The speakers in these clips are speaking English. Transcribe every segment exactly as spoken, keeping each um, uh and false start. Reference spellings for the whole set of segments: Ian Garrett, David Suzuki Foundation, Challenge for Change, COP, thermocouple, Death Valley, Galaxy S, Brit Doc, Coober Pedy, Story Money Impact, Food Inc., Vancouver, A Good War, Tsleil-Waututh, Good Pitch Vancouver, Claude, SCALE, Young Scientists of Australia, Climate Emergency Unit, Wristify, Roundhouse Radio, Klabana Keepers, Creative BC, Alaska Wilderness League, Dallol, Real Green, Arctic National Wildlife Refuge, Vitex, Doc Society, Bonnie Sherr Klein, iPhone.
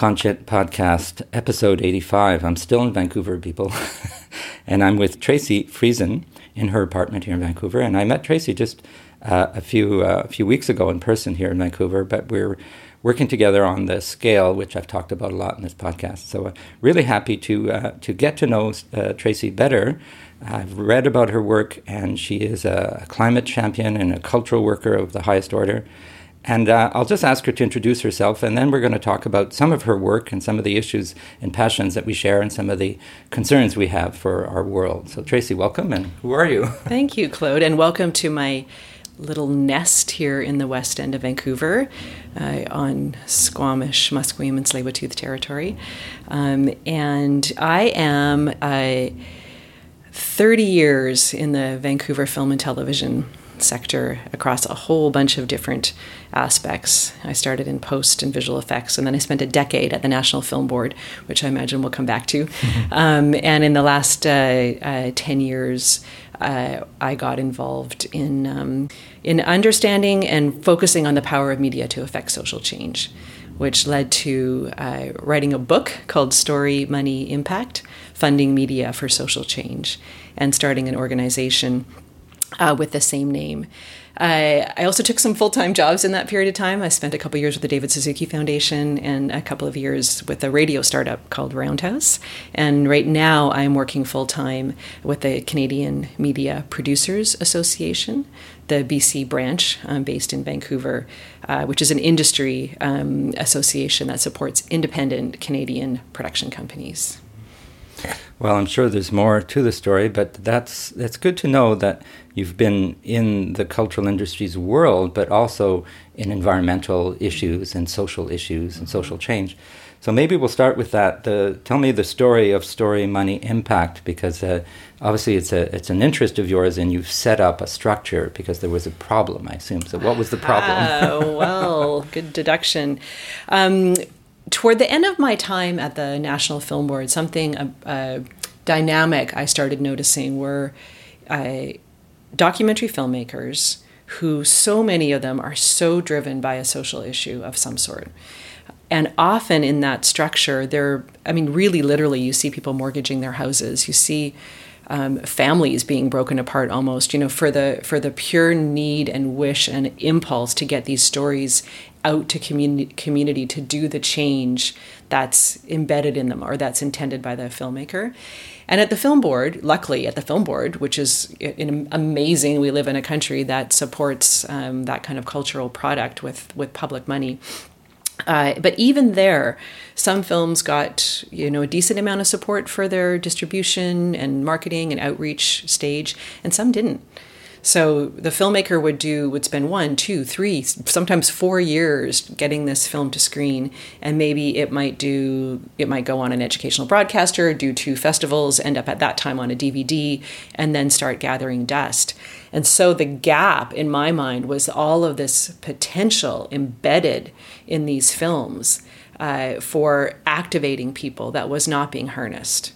Conchit Podcast, episode eighty-five. I'm still in Vancouver, people, and I'm with Tracey Friesen in her apartment here in Vancouver. And I met Tracey just uh, a few uh, few weeks ago in person here in Vancouver, but we're working together on the scale, which I've talked about a lot in this podcast. So uh, really happy to uh, to get to know uh, Tracey better. I've read about her work, and she is a climate champion and a cultural worker of the highest order. And uh, I'll just ask her to introduce herself, and then we're going to talk about some of her work and some of the issues and passions that we share and some of the concerns we have for our world. So, Tracey, welcome, and who are you? Thank you, Claude, and welcome to my little nest here in the west end of Vancouver uh, on Squamish, Musqueam, and Tsleil-Waututh territory. Um, and I am uh, thirty years in the Vancouver film and television sector across a whole bunch of different aspects. I started in post and visual effects, and then I spent a decade at the National Film Board, which I imagine we'll come back to. Mm-hmm. Um, and in the last uh, uh, ten years, uh, I got involved in um, in understanding and focusing on the power of media to affect social change, which led to uh, writing a book called Story Money Impact, Funding Media for Social Change, and starting an organization Uh, with the same name. Uh, I also took some full-time jobs in that period of time. I spent a couple of years with the David Suzuki Foundation and a couple of years with a radio startup called Roundhouse. And right now I'm working full-time with the Canadian Media Producers Association, the B C branch um, based in Vancouver, uh, which is an industry um, association that supports independent Canadian production companies. Well, I'm sure there's more to the story, but that's that's good to know that you've been in the cultural industries world, but also in environmental issues and social issues and social change. So maybe we'll start with that. The, tell me the story of Story Money Impact, because uh, obviously it's a it's an interest of yours, and you've set up a structure because there was a problem, I assume. So what was the problem? Uh, well, good deduction. Um, Toward the end of my time at the National Film Board, something uh, uh, dynamic I started noticing were uh, documentary filmmakers who, so many of them are so driven by a social issue of some sort. And often in that structure, they're, I mean, really literally, you see people mortgaging their houses. You see um, families being broken apart almost, you know, for the for the pure need and wish and impulse to get these stories out to community community to do the change that's embedded in them or that's intended by the filmmaker. And at the film board, luckily at the film board, which is amazing, we live in a country that supports um, that kind of cultural product with, with public money. Uh, but even there, some films got, you know, a decent amount of support for their distribution and marketing and outreach stage, and some didn't. So the filmmaker would do would spend one, two, three, sometimes four years getting this film to screen, and maybe it might do it might go on an educational broadcaster, do two festivals, end up at that time on a D V D, and then start gathering dust. And so the gap in my mind was all of this potential embedded in these films uh, for activating people that was not being harnessed.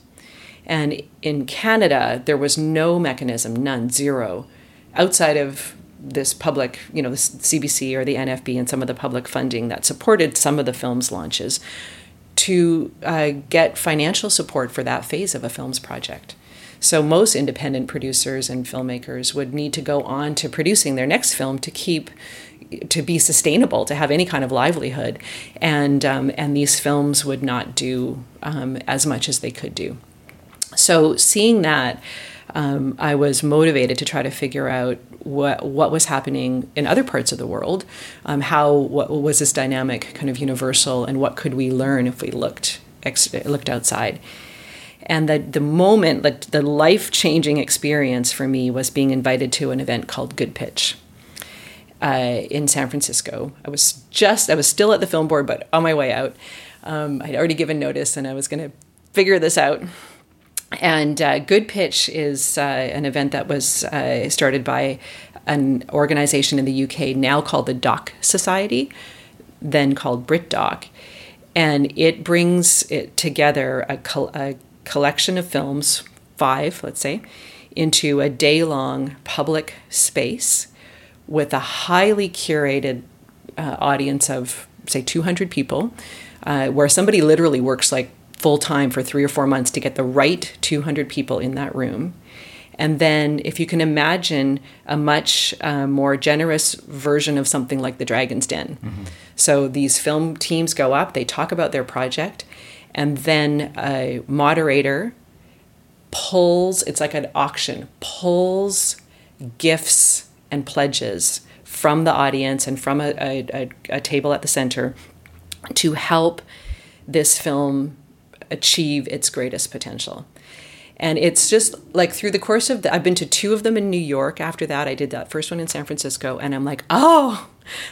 And in Canada, there was no mechanism, none, zero, outside of this public, you know, the C B C or the N F B and some of the public funding that supported some of the film's launches, to uh, get financial support for that phase of a film's project. So most independent producers and filmmakers would need to go on to producing their next film to keep, to be sustainable, to have any kind of livelihood. And, um, and these films would not do um, as much as they could do. So seeing that, Um, I was motivated to try to figure out what what was happening in other parts of the world, um, how what was this dynamic kind of universal, and what could we learn if we looked ex- looked outside. And the the moment, like the life changing experience for me was being invited to an event called Good Pitch uh, in San Francisco. I was just I was still at the film board, but on my way out, um, I'd already given notice, and I was going to figure this out. And uh, Good Pitch is uh, an event that was uh, started by an organization in the U K now called the Doc Society, then called Brit Doc. And it brings it together a, col- a collection of films, five, let's say, into a day-long public space with a highly curated uh, audience of say two hundred people, uh, where somebody literally works like full time for three or four months to get the right two hundred people in that room. And then if you can imagine a much uh, more generous version of something like the Dragon's Den. Mm-hmm. So these film teams go up, they talk about their project, and then a moderator pulls, it's like an auction, pulls gifts and pledges from the audience and from a, a, a table at the center to help this film achieve its greatest potential. And it's just like through the course of the, I've been to two of them in New York. After that, I did that first one in San Francisco. And I'm like, oh,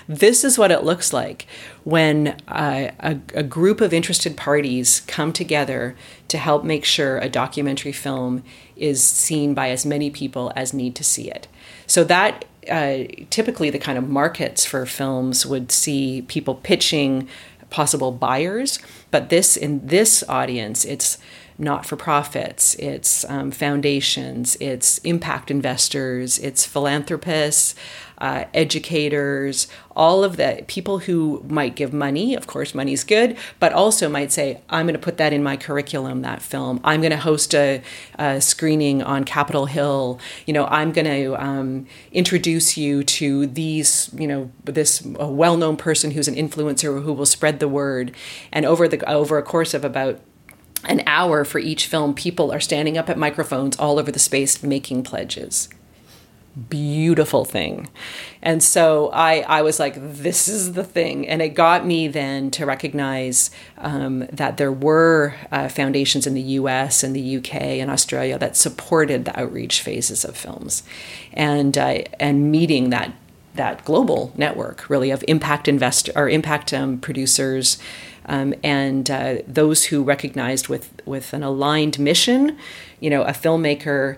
this is what it looks like when uh, a, a group of interested parties come together to help make sure a documentary film is seen by as many people as need to see it. So that uh, typically the kind of markets for films would see people pitching possible buyers. But this in this audience, it's not-for-profits, it's um, foundations, it's impact investors, it's philanthropists, uh, educators, all of the people who might give money. Of course, money's good, but also might say, I'm going to put that in my curriculum, that film. I'm going to host a, a screening on Capitol Hill. You know, I'm going to um, introduce you to these, you know, this a well-known person who's an influencer who will spread the word. And over the over a course of about an hour for each film, people are standing up at microphones all over the space making pledges. Beautiful thing. And so I, I was like, this is the thing. And it got me then to recognize um, that there were uh, foundations in the U S and the U K and Australia that supported the outreach phases of films. And uh, and meeting that that global network, really, of impact investor or impact um, producers, Um, and uh, those who recognized with, with an aligned mission, you know, a filmmaker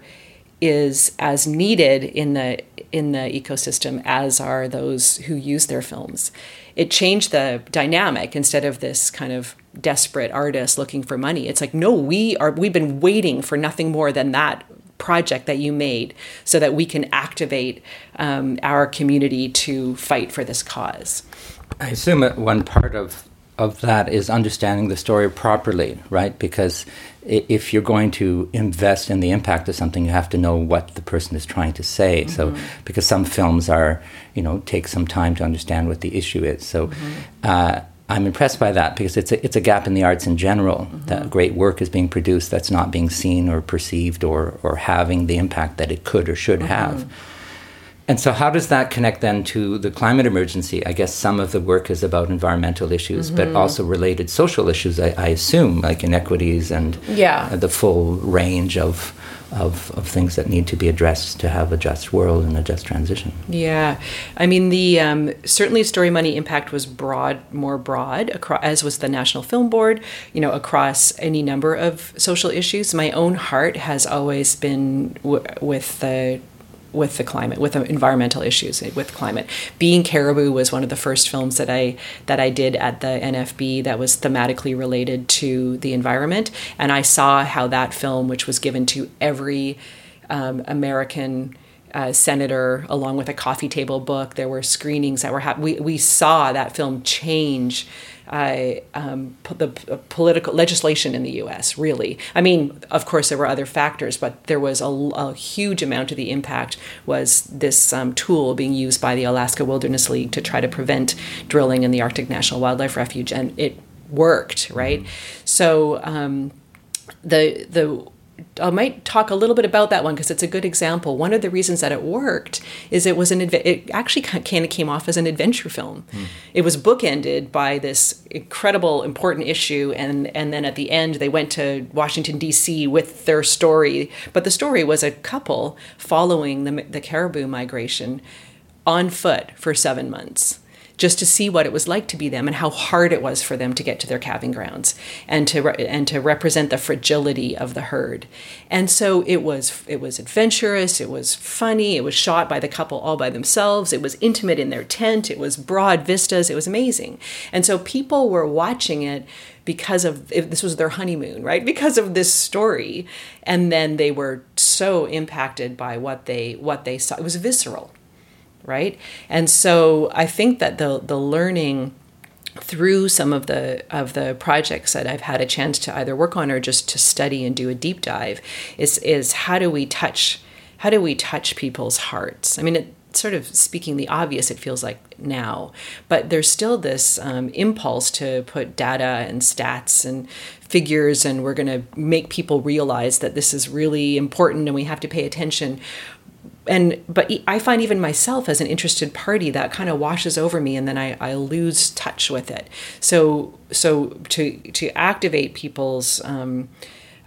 is as needed in the in the ecosystem as are those who use their films. It changed the dynamic. Instead of this kind of desperate artist looking for money, it's like, no, we are we've been waiting for nothing more than that project that you made, so that we can activate um, our community to fight for this cause. I assume that one part of of that is understanding the story properly, right? Because if you're going to invest in the impact of something, you have to know what the person is trying to say. Mm-hmm. So, because some films are, you know, take some time to understand what the issue is. So, mm-hmm. uh, I'm impressed by that, because it's a, it's a gap in the arts in general, mm-hmm. that great work is being produced that's not being seen or perceived or, or having the impact that it could or should mm-hmm. have. And so how does that connect then to the climate emergency? I guess some of the work is about environmental issues, mm-hmm. but also related social issues, I, I assume, like inequities and yeah. the full range of, of of things that need to be addressed to have a just world and a just transition. Yeah. I mean, the um, certainly Story Money Impact was broad, more broad, across, as was the National Film Board, you know, across any number of social issues. My own heart has always been w- with the... with the climate, with environmental issues, with climate. Being Caribou was one of the first films that I that I did at the N F B that was thematically related to the environment. And I saw how that film, which was given to every um, American uh, senator along with a coffee table book, there were screenings that were happening. We, we saw that film change I, um, po- the p- political legislation in the U S, really. I mean, of course, there were other factors, but there was a, a huge amount of the impact was this um, tool being used by the Alaska Wilderness League to try to prevent drilling in the Arctic National Wildlife Refuge, and it worked, right? Mm-hmm. So um, the the I might talk a little bit about that one because it's a good example. One of the reasons that it worked is it was an adve- it actually kind of came off as an adventure film. Mm. It was bookended by this incredible important issue, and and then at the end they went to Washington D C with their story. But the story was a couple following the the caribou migration on foot for seven months. Just to see what it was like to be them and how hard it was for them to get to their calving grounds and to re- and to represent the fragility of the herd. And so it was it was adventurous, it was funny, it was shot by the couple all by themselves, it was intimate in their tent, it was broad vistas, it was amazing. And so people were watching it because of, this was their honeymoon, right? Because of this story. And then they were so impacted by what they what they saw. It was visceral. Right? And so I think that the the learning through some of the of the projects that I've had a chance to either work on or just to study and do a deep dive is is how do we touch how do we touch people's hearts? I mean, it, sort of speaking the obvious, it feels like now, but there's still this um, impulse to put data and stats and figures, and we're going to make people realize that this is really important and we have to pay attention. And but I find even myself as an interested party that kind of washes over me, and then I, I lose touch with it. So so to to activate people's um,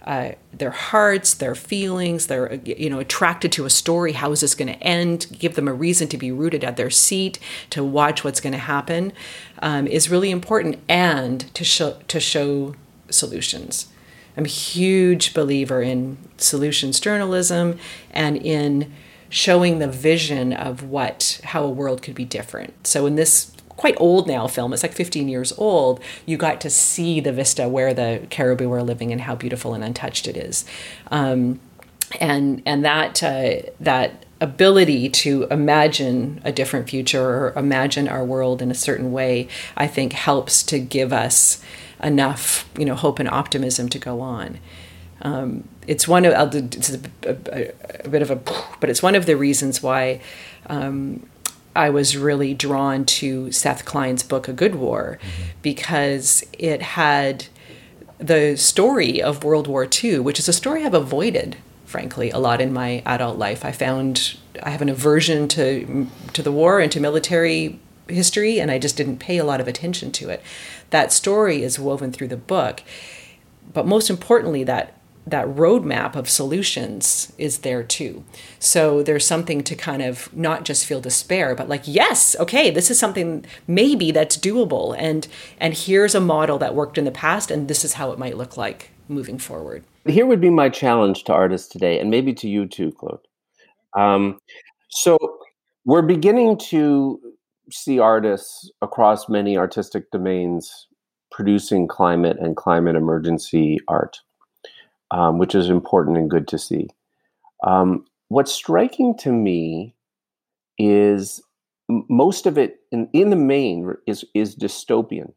uh, their hearts, their feelings, they're you know attracted to a story. How is this going to end? Give them a reason to be rooted at their seat, to watch what's going to happen, um, is really important, and to show to show solutions. I'm a huge believer in solutions journalism and in showing the vision of what, how a world could be different. So in this quite old now film, it's like fifteen years old, you got to see the vista where the caribou are living and how beautiful and untouched it is. Um, and and that uh, that ability to imagine a different future or imagine our world in a certain way, I think helps to give us enough, you know, hope and optimism to go on. Um, it's one of I'll do, it's a, a, a bit of a, but it's one of the reasons why um, I was really drawn to Seth Klein's book, A Good War, because it had the story of World War Two, which is a story I've avoided, frankly, a lot in my adult life. I found I have an aversion to to the war and to military history, and I just didn't pay a lot of attention to it. That story is woven through the book, but most importantly, that that roadmap of solutions is there too. So there's something to kind of not just feel despair, but like, yes, okay, this is something maybe that's doable. And and here's a model that worked in the past, and this is how it might look like moving forward. Here would be my challenge to artists today, and maybe to you too, Claude. Um, so we're beginning to see artists across many artistic domains producing climate and climate emergency art. Um, which is important and good to see. Um, what's striking to me is m- most of it, in, in the main, is is dystopian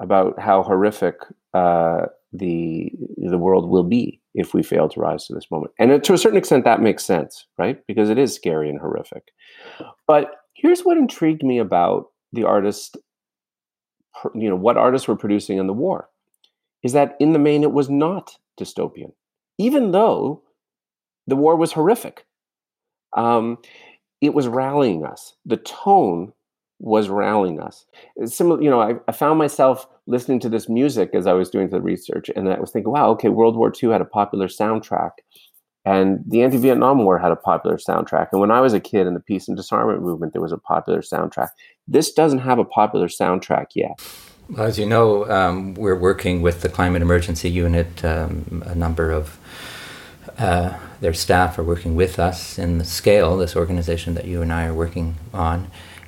about how horrific uh, the the world will be if we fail to rise to this moment. And to a certain extent, that makes sense, right? Because it is scary and horrific. But here's what intrigued me about the artists, you know, what artists were producing in the war, is that in the main, it was not dystopian, even though the war was horrific. Um, it was rallying us. The tone was rallying us. Similar, you know, I, I found myself listening to this music as I was doing the research, and I was thinking, wow, okay, World War Two had a popular soundtrack, and the anti-Vietnam War had a popular soundtrack. And when I was a kid in the Peace and Disarmament movement, there was a popular soundtrack. This doesn't have a popular soundtrack yet. Well, as you know, um, we're working with the Climate Emergency Unit. Um, a number of uh, their staff are working with us in the scale, this organization that you and I are working on.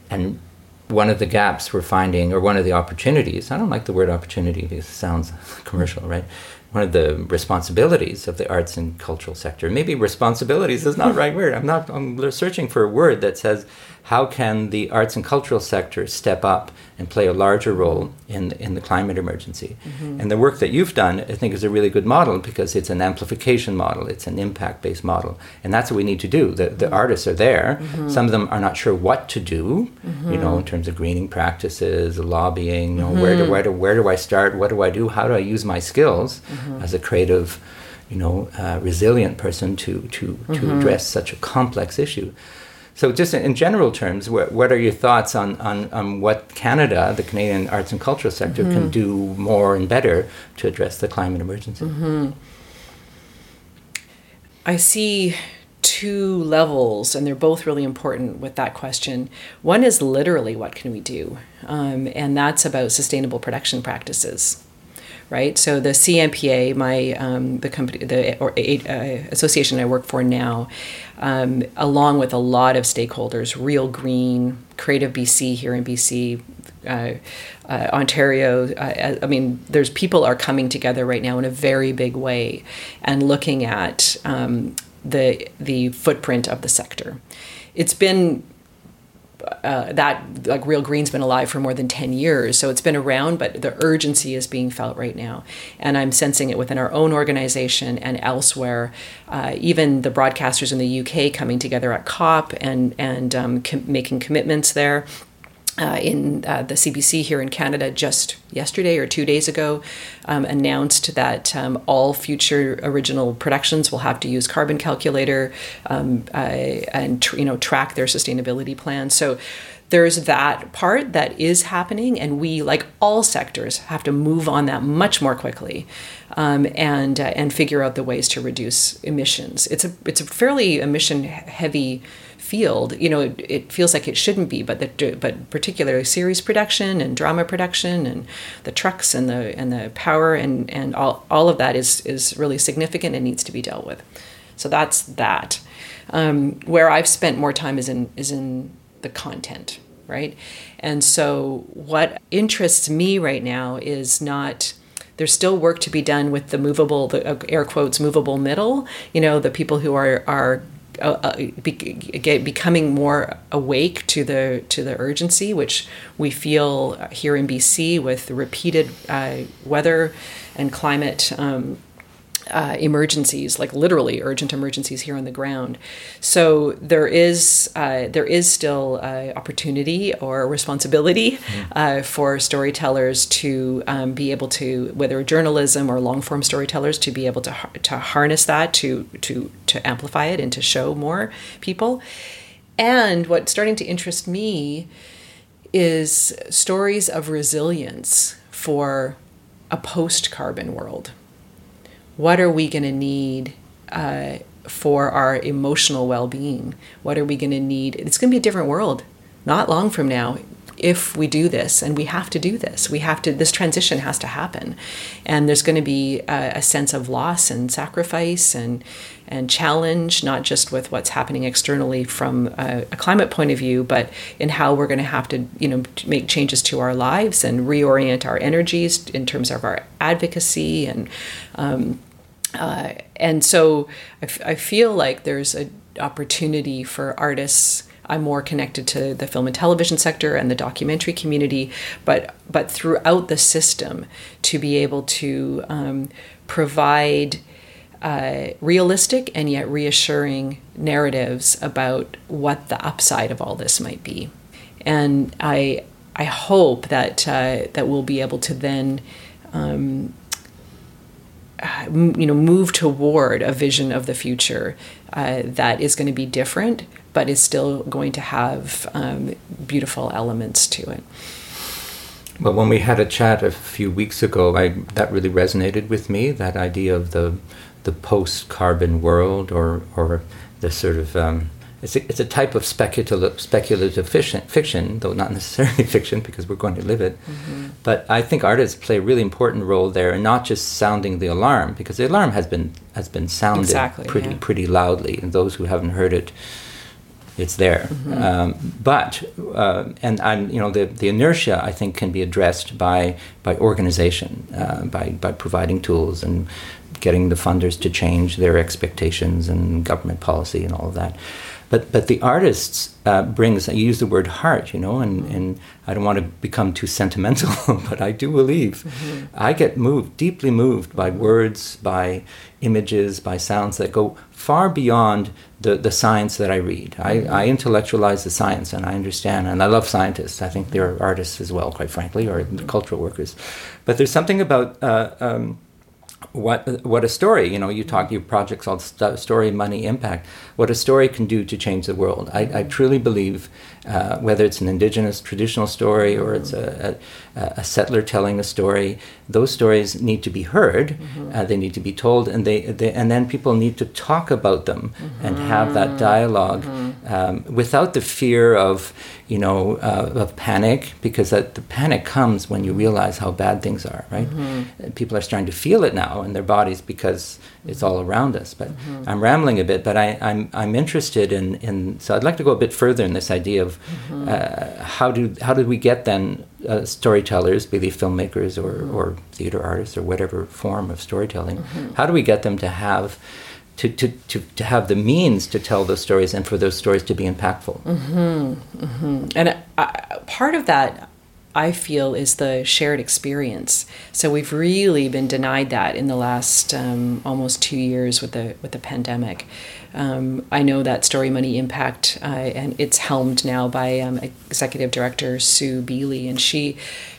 And one of the gaps we're finding, or one of the opportunities, I don't like the word opportunity because it sounds commercial, right? One of the responsibilities of the arts and cultural sector, maybe responsibilities is not the right word. I'm not, I'm searching for a word that says, how can the arts and cultural sector step up and play a larger role in, in the climate emergency? Mm-hmm. And the work that you've done, I think, is a really good model because it's an amplification model. It's an impact-based model. And that's what we need to do. The, the artists are there. Mm-hmm. Some of them are not sure what to do, mm-hmm. you know, in terms of greening practices, lobbying, you know, mm-hmm. where, do, where, do, where do I start? What do I do? How do I use my skills? Mm-hmm. As a creative, you know, uh, resilient person to to, mm-hmm. to address such a complex issue. So just in general terms, what, what are your thoughts on, on, on what Canada, the Canadian arts and cultural sector, mm-hmm. can do more and better to address the climate emergency? Mm-hmm. I see two levels, and they're both really important with that question. One is literally, what can we do? Um, and that's about sustainable production practices. Right, so the C M P A, my um, the company, the or, uh, association I work for now, um, along with a lot of stakeholders, Real Green, Creative B C here in B C, uh, uh, Ontario. Uh, I mean, there's people are coming together right now in a very big way, and looking at um, the the footprint of the sector. It's been uh, that, like, Real Green's been alive for more than ten years. So it's been around, but the urgency is being felt right now. And I'm sensing it within our own organization and elsewhere. Uh, even the broadcasters in the U K coming together at COP and, and um, com- making commitments there. Uh, in uh, the C B C here in Canada just yesterday or two days ago um, announced that um, all future original productions will have to use carbon calculator um, uh, and tr- you know track their sustainability plan. So there's that part that is happening, and we, like all sectors, have to move on that much more quickly um, and uh, and figure out the ways to reduce emissions. It's a it's a fairly emission heavy field. You know, it, it feels like it shouldn't be, but the, but particularly series production and drama production and the trucks and the and the power and, and all, all of that is is really significant and needs to be dealt with. So that's that. Um, where I've spent more time is in is in the content, right? And so what interests me right now is not. There's still work to be done with the movable, the uh, air quotes movable middle. You know, the people who are are. Uh, be, get, becoming more awake to the to the urgency, which we feel here in B C with repeated uh, weather and climate um, uh, emergencies, like literally urgent emergencies here on the ground. So there is uh, there is still uh, opportunity or responsibility mm-hmm. uh, for storytellers to um, be able to, whether journalism or long form storytellers, to be able to to harness that to to. to amplify it and to show more people. And what's starting to interest me is stories of resilience for a post-carbon world. What are we going to need uh, for our emotional well-being? What are we going to need? It's going to be a different world not long from now if we do this, and we have to do this. We have to, this transition has to happen. And there's going to be a, a sense of loss and sacrifice and and challenge, not just with what's happening externally from a, a climate point of view, but in how we're going to have to, you know, make changes to our lives and reorient our energies in terms of our advocacy. And um, uh, and so I, f- I feel like there's an opportunity for artists. I'm more connected to the film and television sector and the documentary community, but but throughout the system to be able to um, provide uh, realistic and yet reassuring narratives about what the upside of all this might be. And I I hope that uh, that we'll be able to then um, you know move toward a vision of the future uh, that is going to be different, but is still going to have um, beautiful elements to it. Well, when we had a chat a few weeks ago, I, that really resonated with me, that idea of the the post-carbon world, or or the sort of, um, it's, a, it's a type of speculative, speculative fiction, fiction, though not necessarily fiction, because we're going to live it. Mm-hmm. But I think artists play a really important role there, and not just sounding the alarm, because the alarm has been, has been sounded exactly, pretty, yeah. pretty loudly, and those who haven't heard it, it's there. Mm-hmm. Um, but, uh, and I'm, you know, the, the inertia, I think, can be addressed by, by organization, uh, by, by providing tools and getting the funders to change their expectations and government policy and all of that. But but the artists uh, brings, you use the word heart, you know, and, mm-hmm. and I don't want to become too sentimental, but I do believe mm-hmm. I get moved, deeply moved by words, by images, by sounds that go far beyond the, the science that I read. I, I intellectualize the science, and I understand, and I love scientists. I think they're artists as well, quite frankly, or mm-hmm. cultural workers. But there's something about... Uh, um, What what a story, you know, you talk, your project's called st- Story Money Impact, what a story can do to change the world. I, I truly believe, uh, whether it's an indigenous traditional story or it's a, a, a settler telling a story, those stories need to be heard, mm-hmm. uh, they need to be told, and they, they and then people need to talk about them mm-hmm. and have that dialogue mm-hmm. um, without the fear of, you know, uh, of panic, because that, the panic comes when you realize how bad things are, right? Mm-hmm. People are starting to feel it now in their bodies because it's all around us. But mm-hmm. I'm rambling a bit, but I, I'm I'm interested in, in, so I'd like to go a bit further in this idea of mm-hmm. uh, how do how do we get then uh, storytellers, be they filmmakers or, mm-hmm. or theater artists or whatever form of storytelling, mm-hmm. how do we get them to have to, to, to, to have the means to tell those stories and for those stories to be impactful. Mm-hmm, mm-hmm. And I, part of that, I feel, is the shared experience. So we've really been denied that in the last um, almost two years with the with the pandemic. Um, I know that Story Money Impact, uh, and it's helmed now by um, Executive Director Sue Bealey, and she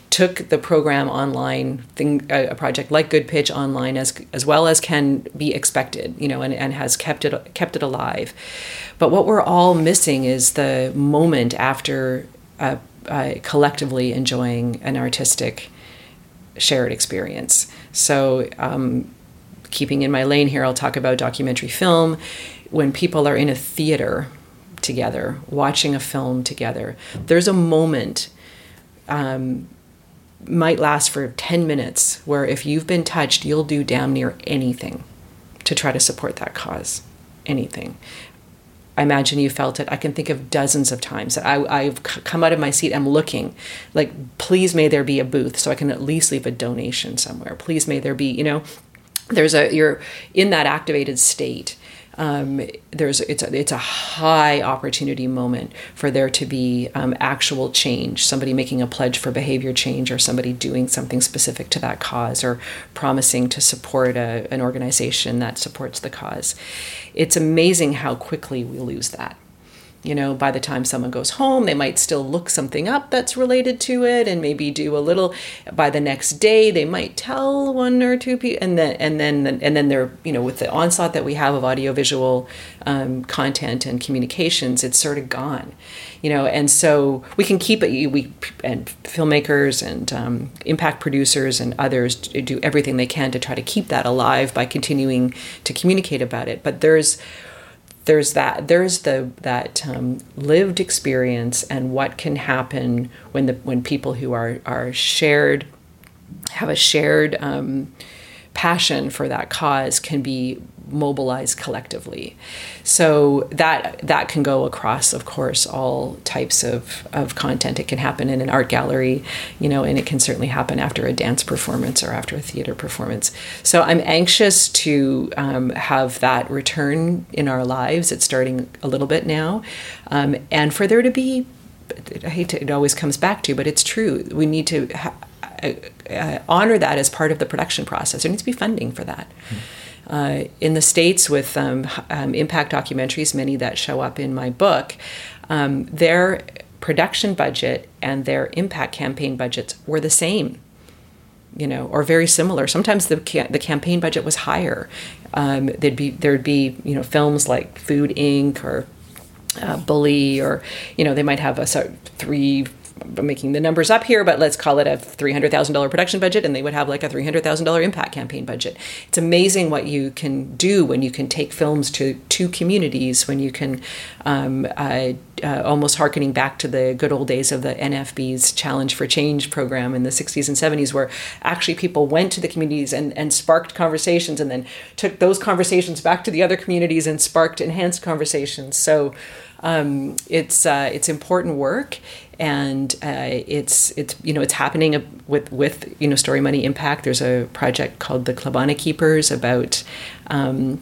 took the program online, thing, a project like Good Pitch online as as well as can be expected, you know, and, and has kept it kept it alive. But what we're all missing is the moment after uh, uh, collectively enjoying an artistic shared experience. So um, keeping in my lane here, I'll talk about documentary film. When people are in a theater together, watching a film together, there's a moment um, might last for ten minutes where if you've been touched, you'll do damn near anything to try to support that cause. Anything. I imagine you felt it. I can think of dozens of times that I, I've come out of my seat. I'm looking like, please may there be a booth so I can at least leave a donation somewhere. Please may there be, you know, there's a, you're in that activated state. Um, there's it's a, it's a high opportunity moment for there to be um, actual change, somebody making a pledge for behavior change or somebody doing something specific to that cause or promising to support a, an organization that supports the cause. It's amazing how quickly we lose that. You know, by the time someone goes home, they might still look something up that's related to it and maybe do a little. By the next day, they might tell one or two people. And then, and then, and then they're, you know, with the onslaught that we have of audiovisual um, content and communications, it's sort of gone, you know. And so we can keep it. We, and filmmakers and um, impact producers and others do everything they can to try to keep that alive by continuing to communicate about it. But there's There's that. There's the that um, lived experience, and what can happen when the when people who are are shared have a shared um, passion for that cause can be mobilized collectively. So that that can go across, of course, all types of, of content. It can happen in an art gallery, you know, and it can certainly happen after a dance performance or after a theater performance. So I'm anxious to um, have that return in our lives. It's starting a little bit now. Um, and for there to be, I hate to, it always comes back to, but it's true. We need to ha- uh, honor that as part of the production process. There needs to be funding for that. Mm. Uh, in the States with um, um, impact documentaries, many that show up in my book, um, their production budget and their impact campaign budgets were the same, you know, or very similar. Sometimes the ca- the campaign budget was higher. Um, there'd be there'd be you know films like Food Incorporated or uh, Bully, or you know they might have a sorry, three. I'm making the numbers up here, but let's call it a three hundred thousand dollars production budget, and they would have like a three hundred thousand dollars impact campaign budget. It's amazing what you can do when you can take films to two communities, when you can um, uh, uh, almost hearkening back to the good old days of the N F B's Challenge for Change program in the sixties and seventies, where actually people went to the communities and, and sparked conversations and then took those conversations back to the other communities and sparked enhanced conversations. So um, it's uh, it's important work. And uh, it's it's you know it's happening with with you know Story Money Impact. There's a project called the Klabana Keepers about um,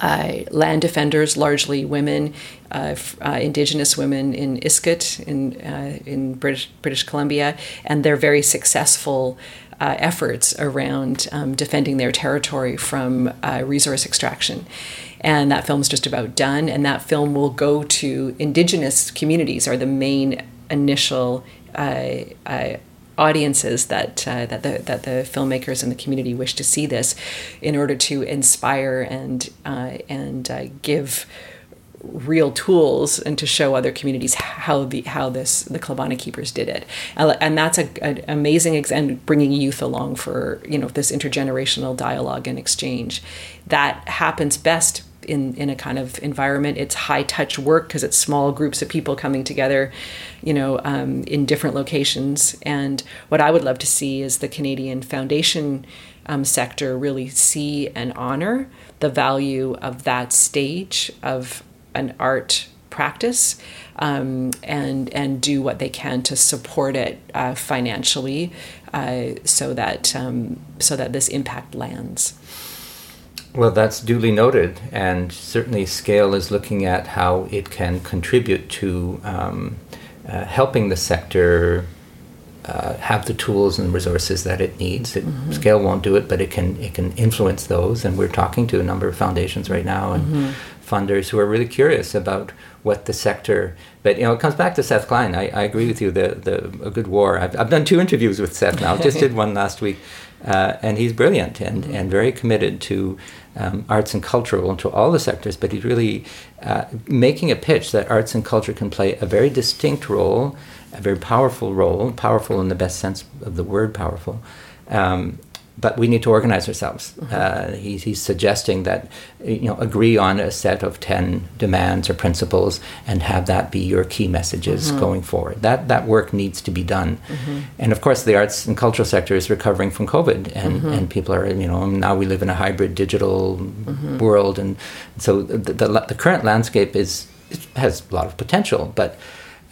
uh, land defenders, largely women, uh, uh, Indigenous women in Iskut in uh, in British British Columbia, and they're very successful. Uh, efforts around um, defending their territory from uh, resource extraction. And that film's just about done, and that film will go to Indigenous communities, are the main initial uh, uh, audiences that uh, that the that the filmmakers and the community wish to see this, in order to inspire and uh, and uh, give real tools and to show other communities how the how this the Klabana Keepers did it, and that's a, an amazing ex- and bringing youth along for you know this intergenerational dialogue and exchange that happens best in in a kind of environment. It's high touch work because it's small groups of people coming together, you know, um, in different locations. And what I would love to see is the Canadian Foundation um, sector really see and honor the value of that stage of an art practice, um, and and do what they can to support it uh, financially, uh, so that um, so that this impact lands. Well, that's duly noted, and certainly Scale is looking at how it can contribute to um, uh, helping the sector uh, have the tools and resources that it needs. It, mm-hmm. Scale won't do it, but it can it can influence those, and we're talking to a number of foundations right now and mm-hmm. funders who are really curious about what the sector... But, you know, it comes back to Seth Klein. I, I agree with you, the, the A Good War. I've, I've done two interviews with Seth now. Just did one last week. Uh, and he's brilliant and, mm-hmm. and very committed to um, arts and culture, and to all the sectors, but he's really uh, making a pitch that arts and culture can play a very distinct role, a very powerful role, powerful in the best sense of the word powerful, um, but we need to organize ourselves. Mm-hmm. Uh, he, he's suggesting that, you know, agree on a set of ten demands or principles and have that be your key messages mm-hmm. going forward. That that work needs to be done. Mm-hmm. And of course, the arts and cultural sector is recovering from COVID, and, mm-hmm. and people are, you know, now we live in a hybrid digital mm-hmm. world. And so the, the, the current landscape is it has a lot of potential, but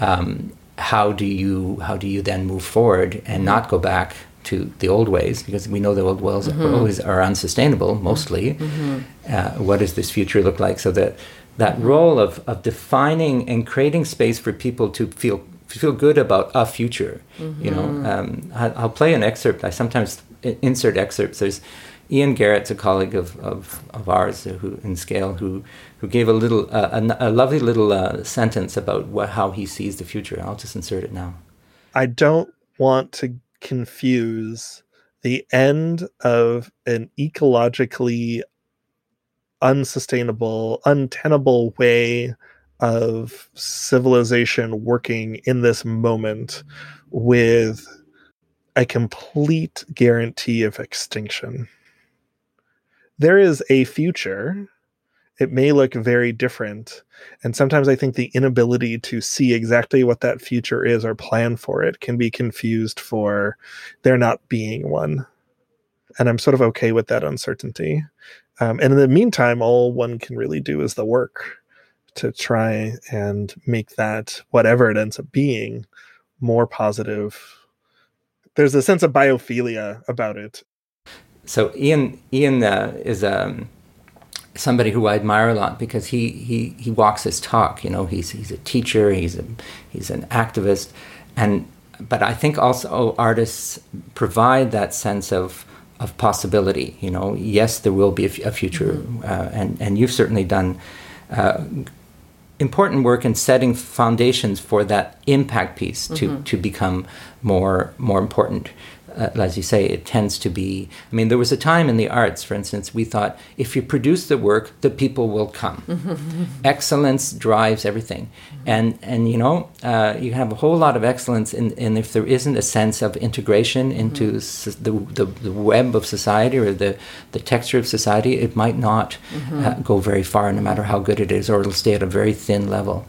um, how do you how do you then move forward and not go back to the old ways, because we know the old ways mm-hmm. always are unsustainable, mostly. Mm-hmm. Uh, what does this future look like? So that that role of, of defining and creating space for people to feel feel good about a future. Mm-hmm. You know, um, I, I'll play an excerpt. I sometimes insert excerpts. There's Ian Garrett, a colleague of, of, of ours who, in Scale, who who gave a little uh, a, a lovely little uh, sentence about what, how he sees the future. I'll just insert it now. I don't want to confuse the end of an ecologically unsustainable, untenable way of civilization working in this moment with a complete guarantee of extinction. There is a future. It may look very different. And sometimes I think the inability to see exactly what that future is or plan for it can be confused for there not being one. And I'm sort of okay with that uncertainty. Um, and in the meantime, all one can really do is the work to try and make that, whatever it ends up being, more positive. There's a sense of biophilia about it. So Ian, Ian uh, is... Um... somebody who I admire a lot because he, he, he walks his talk. You know, he's he's a teacher, he's a he's an activist, and but I think also artists provide that sense of of possibility. You know, yes, there will be a, f- a future, mm-hmm. uh, and and you've certainly done uh, important work in setting foundations for that impact piece to mm-hmm. to become more more important. Uh, as you say, it tends to be... I mean, there was a time in the arts, for instance, we thought, if you produce the work, the people will come. Mm-hmm. Excellence drives everything. Mm-hmm. And, and you know, uh, you have a whole lot of excellence, in, and if there isn't a sense of integration into mm-hmm. the, the, the web of society or the, the texture of society, it might not mm-hmm. uh, go very far, no matter how good it is, or it'll stay at a very thin level.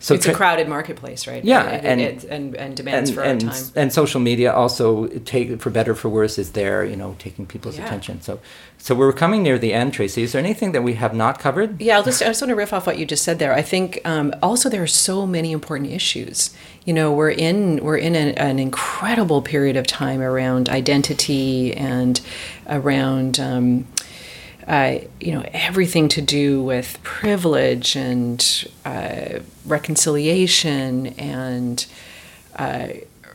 So it's a crowded marketplace, right? Yeah, and and, and, and demands and, for our and, time. And social media also, take for better or for worse, is there, you know, taking people's yeah. attention. So, so we're coming near the end, Tracey. Is there anything that we have not covered? Yeah, I'll just, I just want to riff off what you just said there. I think um, also there are so many important issues. You know, we're in we're in an, an incredible period of time around identity and around. Um, Uh, you know, everything to do with privilege and uh, reconciliation and uh,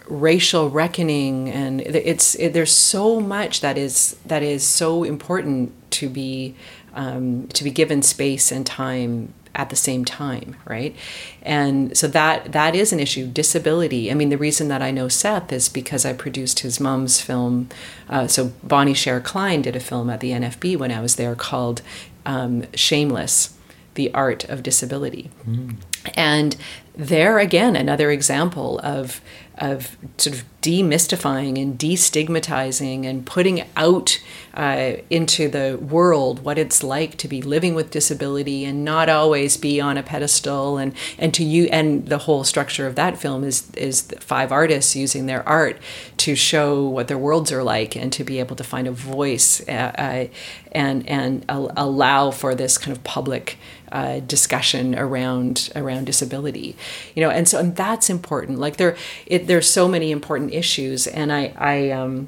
racial reckoning, and it's it, there's so much that is that is so important to be um, to be given space and time at the same time, right? And so that that is an issue. Disability. I mean, the reason that I know Seth is because I produced his mom's film. Uh, so Bonnie Sherr Klein did a film at the N F B when I was there called um, Shameless: The Art of Disability. Mm. And there again, another example of of sort of demystifying and destigmatizing and putting out uh, into the world what it's like to be living with disability and not always be on a pedestal. And, and to you, and the whole structure of that film is is five artists using their art to show what their worlds are like and to be able to find a voice uh, uh, and and al- allow for this kind of public Uh, discussion around around disability, you know, and so and that's important. Like there, it, there's so many important issues, and I I um,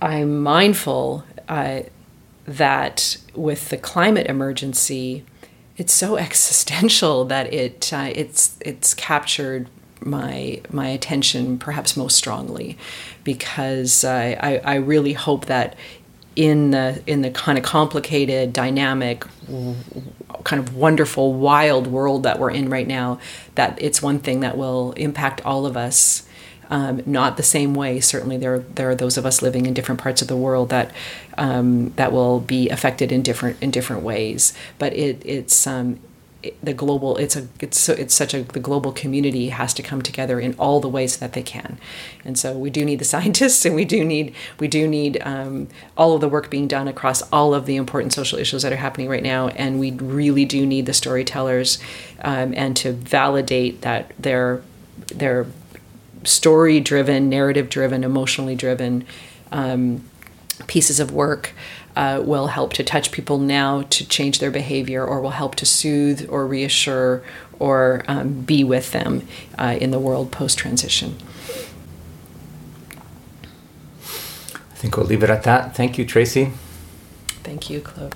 I'm mindful uh, that with the climate emergency, it's so existential that it uh, it's it's captured my my attention perhaps most strongly, because uh, I I really hope that in the in the kind of complicated, dynamic, kind of wonderful, wild world that we're in right now, that it's one thing that will impact all of us. Um, not the same way. Certainly, there there are those of us living in different parts of the world that um, that will be affected in different in different ways. But it it's um, it, the global. It's a it's it's such a the global community has to come together in all the ways that they can. And so we do need the scientists, and we do need we do need um, all of the work being done across all of the important social issues that are happening right now. And we really do need the storytellers, um, and to validate that they're they're. story-driven, narrative-driven, emotionally-driven um, pieces of work uh, will help to touch people now to change their behavior, or will help to soothe or reassure or um, be with them uh, in the world post-transition. I think we'll leave it at that. Thank you, Tracey. Thank you, Claude.